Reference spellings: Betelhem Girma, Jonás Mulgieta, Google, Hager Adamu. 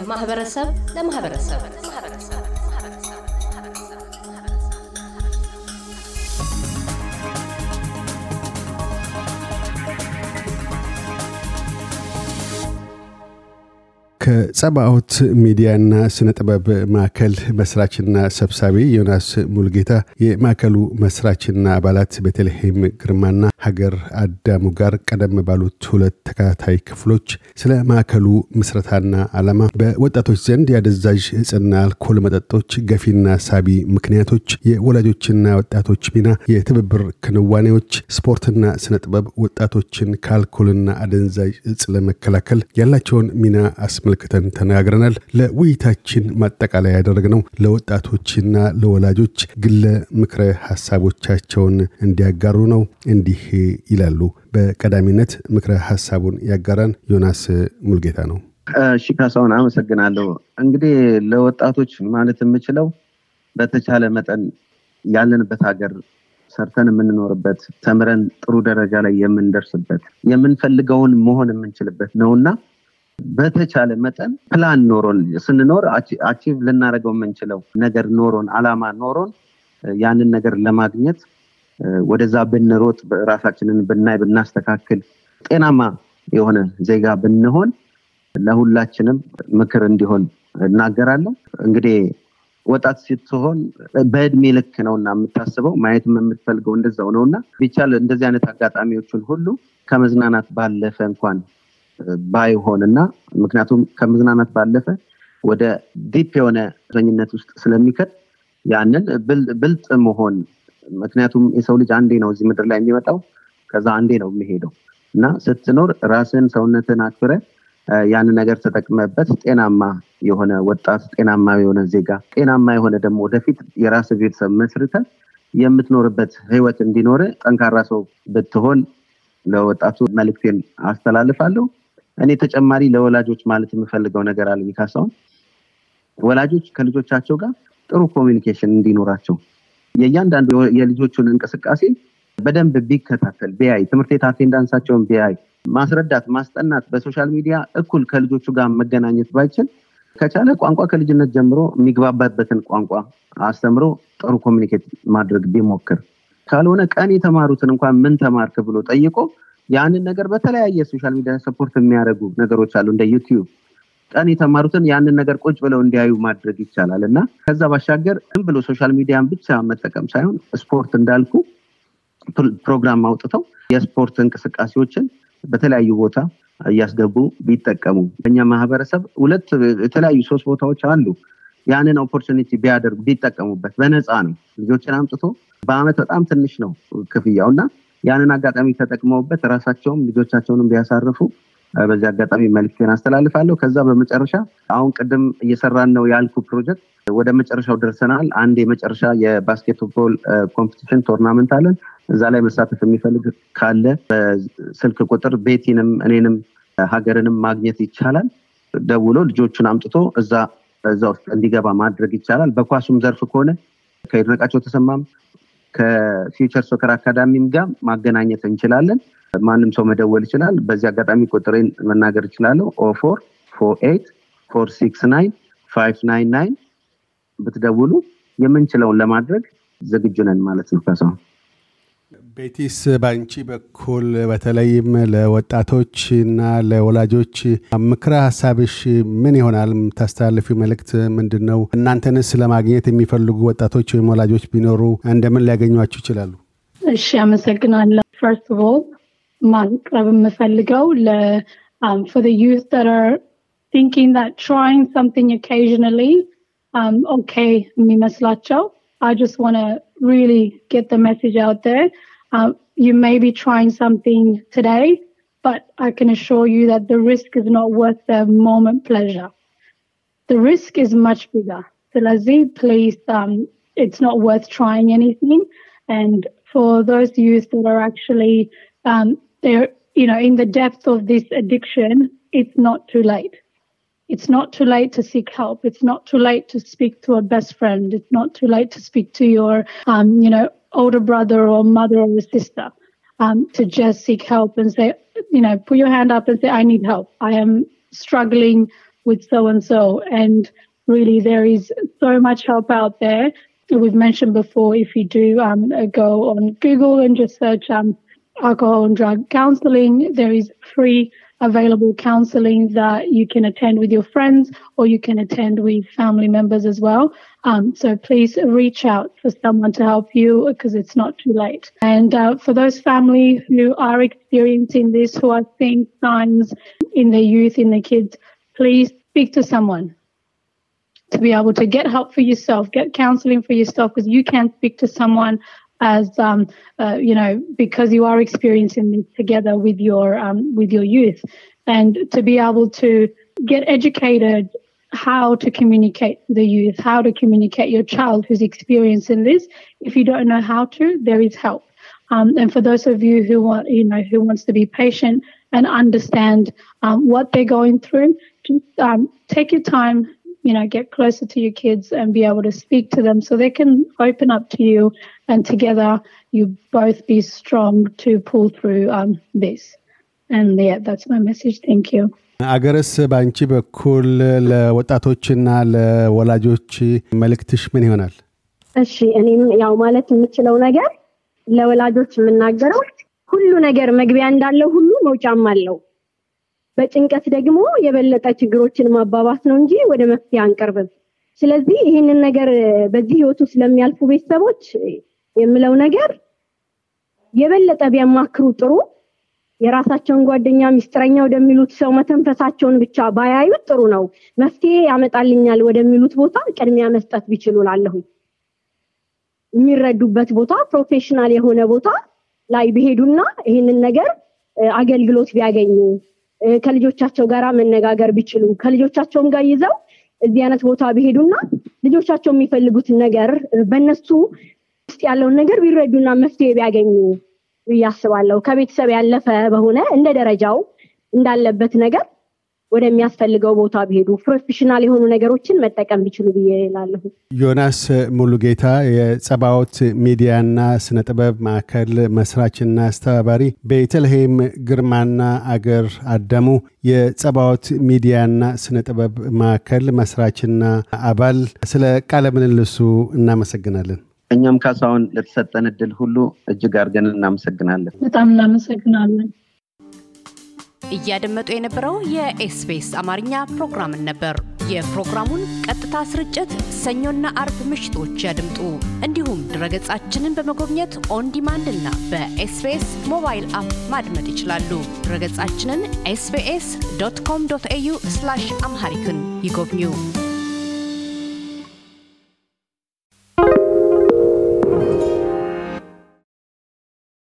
ከማህበረሰብ ለማህበረሰብ የፀባኦት ሚዲያና ሥነ ጥበብ ማዕከል መስራችና ሰብሳቢ ዮናስ ሙልጌታ የማዕከሉ መስራችና አባላት ቤተልሔም ግርማና ሀገር አዳሙ ጋር ቀደም ባሉት ሁለት ተከታታይ ክፍሎች ስለ ማዕከሉ ምስረታና ዓላማ በወጣቶች ዘንድ ያደዛዥ እጽና አልኮል መጠጦች ገፊና ሳቢ ምክንያቶች የወላጆችና ወጣቶች ሚና የትብብር ክንዋኔዎች ስፖርትና ሥነ ጥበብ ወጣቶችን ከአልኮልና አደንዛዥ እጽ ለመከላከል ያላቸውን ሚና አስመልክተው ተናግረናል። ለውይይታችን ማጠቃለያ ያደረግነው ለወጣቶችና ለወላጆች ግለ ምክረ ሐሳቦቻቸውን እንዲያጋሩ ነው። እንዲህ ይላሉ። በቀዳሚነት ምክረ ሐሳቡን ያጋራን ዮናስ ሙልጌታ ነው። እሺ ካሳውን አመሰግናለሁ። እንግዲህ ለወጣቶች ማለት የምችለው በተቻለ መጠን ያለንበት ሀገር ሰርተን የምንኖርበት ተምረን ጥሩ ደረጃ ላይ የምንደርስበት የምንፈልገውን መሆን የምንችልበት ነውና በተቻለ መጠን ፕላን ኖሮን ስንኖር አቺቭ ልናደርገው የምንችለው ነገር ኖሮን አላማ ኖሮን ያንን ነገር ለማግኘት ወደዛ ብንሮጥ ራሳችንን ብናስተካክል ጤናማ የሆነ ዜጋ ብንሆን ለሁላችንም ምክር እንዲሆን እናገራለሁ። እንግዲህ ወጣት ስትሆን በእድሜ ልክ ነውና የምታስበው ማየትም የምትፈልገው እንደዛው ነውና ቢቻል እንደዚህ አይነት አጋጣሚዎችን ሁሉ ከመዝናናት ባለፈ እንኳን ባይሆንና ምክንያቱም ከመዝናናት ባለፈ ወደ ዲፕ የሆነ ዘኝነት ውስጥ ስለሚከት ያንን ብልጥ መሆን ምክንያቱም የሰው ልጅ አንዴ ነው እዚህ ምድር ላይ የሚመጣው ከዛ አንዴ ነው የሚሄደውና ስትኖር ራስን ሰውነትን አክብረ ያን ነገር ተጠቅመበት ጤናማ የሆነ ወጣት ጤናማ የሆነ ዜጋ ጤናማ የሆነ ደግሞ ወደፊት የራስ ቤተሰብ መስርተ የምትኖርበት ህይወት እንዲኖር ጠንካራ ሰው ብትሆን ለወጣቱ መልእክቴን አስተላልፋለሁ። እኔ ተጨማሪ ለወላጆች ማለት የምፈልገው ነገር አለኝ ካሳው ወላጆች ከልጆቻቸው ጋር ጥሩ ኮሚኒኬሽን እንዲኖራቸው የእያንዳንዱ የልጆቹን እንቅስቃሴ በደንብ ቢከታተል ቢያይ ትምህርት ቤት አቴንዳንሳቸውን ቢያይ ማስረዳት ማስጠናት በሶሻል ሚዲያ እኩል ከልጆቹ ጋር መገናኘት ባይችል ከቻለ ቋንቋ ከልጅነት ጀምሮ የሚግባባበትን ቋንቋ አስተምሮ ጥሩ ኮሚኒኬት ማድረግ ቢሞክር ካልሆነ ቀን የተማሩትን እንኳን ምን ተማርክ ብሎ ጠይቆ ያንን ነገር በተለያየ ሶሻል ሚዲያ ሰፖርት የሚያደርጉ ነገሮች አሉ እንደ YouTube ቀን የተማሩትን ያንን ነገር ቁጭ ብለው እንዲያዩ ማድረግ ይቻላልና ከዛ ባሻገር ዝም ብሎ ሶሻል ሚዲያን ብቻ መጠቀም ሳይሆን ስፖርት እንዳልኩ ፕሮግራም አውጥተው የስፖርት እንቅስቃሴዎችን በተለያየ ቦታ ያስገቡ ቢጠቀሙ በእኛ ማህበረሰብ የተለያዩ ሶስት ቦታዎች አሉ ያንን ኦፖርቹኒቲ ቢያደርጉ ቢጠቀሙበት በነፃ ነው ልጆችን አምጥቶ በአመት በጣም ትንሽ ነው ክፍያውና ያንን አጋጣሚ ተጠቅመውበት ራሳቸውም ልጆቻቸውንም ቢያሳርፉ በዛ አጋጣሚ መልእክቴን አስተላልፋለሁ። ከዛ በመጨረሻ አሁን ቀደም እየሰራን ነው ያልኩ ፕሮጀክት ወደ መጨረሻው ደርሰናል። አንድ የመጨረሻ የባስኬትቦል ኮምፒቲሽን ቱርናመንት አለን። እዛ ላይ መሳተፍ የሚፈልግ ካለ በስልክ ቁጥር ቤቲንም እኔንም ሀገርንም ማግኘት ይቻላል። ደውሎ ልጆቹን አምጥቶ እዛው እንዲገባ ማድረግ ይቻላል። በኳሱም ዘርፍ ከሆነ ከይድነቃቸው ተሰማም ከፊውቸር ሶከር አካዳሚም ጋር ማገናኘት እንችላለን። ማንም ሰው መደወል ይችላል። በዚህ አጋጣሚ ቁጥሬን መናገር ይችላል 0448469599 ብትደውሉ የምንችለውን ለማድረግ ዝግጁ ነን ማለት ነው። ካሳው ቤቲስ ባንቺ በኩል በተለይም ለወጣቶችና ለወላጆች ምክረ ሐሳብሽ ምን ይሆናል? ታስተላልፊው መልእክት ምንድነው? እናንተን ስለማግኘት የሚፈልጉ ወጣቶች ወይም ወላጆች ቢኖሩ እንደምን ሊያገኙአችሁ ይችላሉ? እሺ አመሰግናለሁ። First of all ማቅረብ የምፈልገው for the youth that are thinking that trying something occasionally okay የሚመስላቸው I just want to really get the message out there. You may be trying something today, but I can assure you that the risk is not worth the moment pleasure. The risk is much bigger. So Lazzy, please, it's not worth trying anything. And for those youth that are actually, they're, in the depth of this addiction, it's not too late. It's not too late to seek help. It's not too late to speak to a best friend. It's not too late to speak to your, older brother or mother or sister, to just seek help and say, put your hand up and say, I need help. I am struggling with so-and-so. And really, there is so much help out there. We've mentioned before, if you do go on Google and just search alcohol and drug counselling, there is free available counselling that you can attend with your friends or you can attend with family members as well. So please reach out for someone to help you because it's not too late. And for those families who are experiencing this, who are seeing signs in their youth, in their kids, please speak to someone to be able to get help for yourself, get counselling for yourself, because you can speak to someone as because you are experiencing this together with your youth, and to be able to get educated how to communicate to the youth, how to communicate your child who's experiencing this. If you don't know how to, there is help. And for those of you who want, who wants to be patient and understand what they're going through, just take your time. Get closer to your kids and be able to speak to them so they can open up to you, and together you both be strong to pull through this. And yeah, that's my message. Thank you. አገርስ ባንቺ በኩል ለወጣቶችና ለወላጆች መልእክትሽ ምን ይሆናል? እሺ እኔም ያው ማለት የምችለው ነገር ለወላጆች የምናገረው ሁሉ ነገር መግቢያ እንዳለው ሁሉ መውጫም አለው። በጭንቀት ደግሞ የበለጠ ችግሮችን ማባባስ ነው እንጂ ወደ መፍትሄ አንቀርብም። ስለዚህ ይሄንን ነገር በዚህ ህይወቱ ስለሚያልፉ ቤተሰቦች የምለው ነገር የበለጠ ቢያማክሩ ጥሩ፣ የራሳቸውን ጓደኛ ሚስጥረኛው ደሚሉት ሰው መተንፈሳቸውን ብቻ ባያዩ ጥሩ ነው። መፍትሄ ያመጣልኛል ወደሚሉት ቦታ ቀድሚያ መስጠት ቢችሉላለሁ። የሚረዱበት ቦታ ፕሮፌሽናል የሆነ ቦታ ላይ ቢሄዱና ይሄንን ነገር አገልግሎት ቢያገኙ፣ ከልጆቻቸው ጋራ መነጋገር ቢችሉ፣ ከልጆቻቸው ጋር ይዘው እዚህ አይነት ቦታ ቢሄዱና ልጆቻቸው የሚፈልጉት ነገር በእነሱ ውስጥ ያለው ነገር ቢረዱና መፍትሄ ቢያገኙ ያስባለው። ከቤተሰብ ያለፈ በሆነ እንደ ደረጃው እንዳለበት ነገር ወደሚያስፈልገው ቦታ ቢሄዱ፣ ፕሮፌሽናል የሆኑ ነገሮችን መጠቀም ቢችሉ ብዬላለሁ። ዮናስ ሙሉጌታ የፀባኦት ሚዲያና ሥነ ጥበብ ማዕከል መስራችና አስተባባሪ፣ ቤተልሔም ግርማና አገር አዳሙ የፀባኦት ሚዲያና ሥነ ጥበብ ማዕከል መስራችና አባል፣ ስለ ቃለ ምልልሱ እናመሰግናለን። እኛም ካሳውን ለተሰጠን እድል ሁሉ እጅግ አድርገን እናመሰግናለን። በጣም እናመሰግናለን። እያደመጡ የነበረው የኤስቢኤስ አማርኛ ፕሮግራም ነበር። የፕሮግራሙን ቀጥታ ስርጭት ሰኞና አርብ ምሽቶች ያድምጡ። እንዲሁም ድረገጻችንን በመጎብኘት ኦን ዲማንድ እና በኤስቢኤስ ሞባይል አፕ ማድመጥ ይችላሉ። ድረገጻችንን sbs.com.au/amharican ይጎብኙ።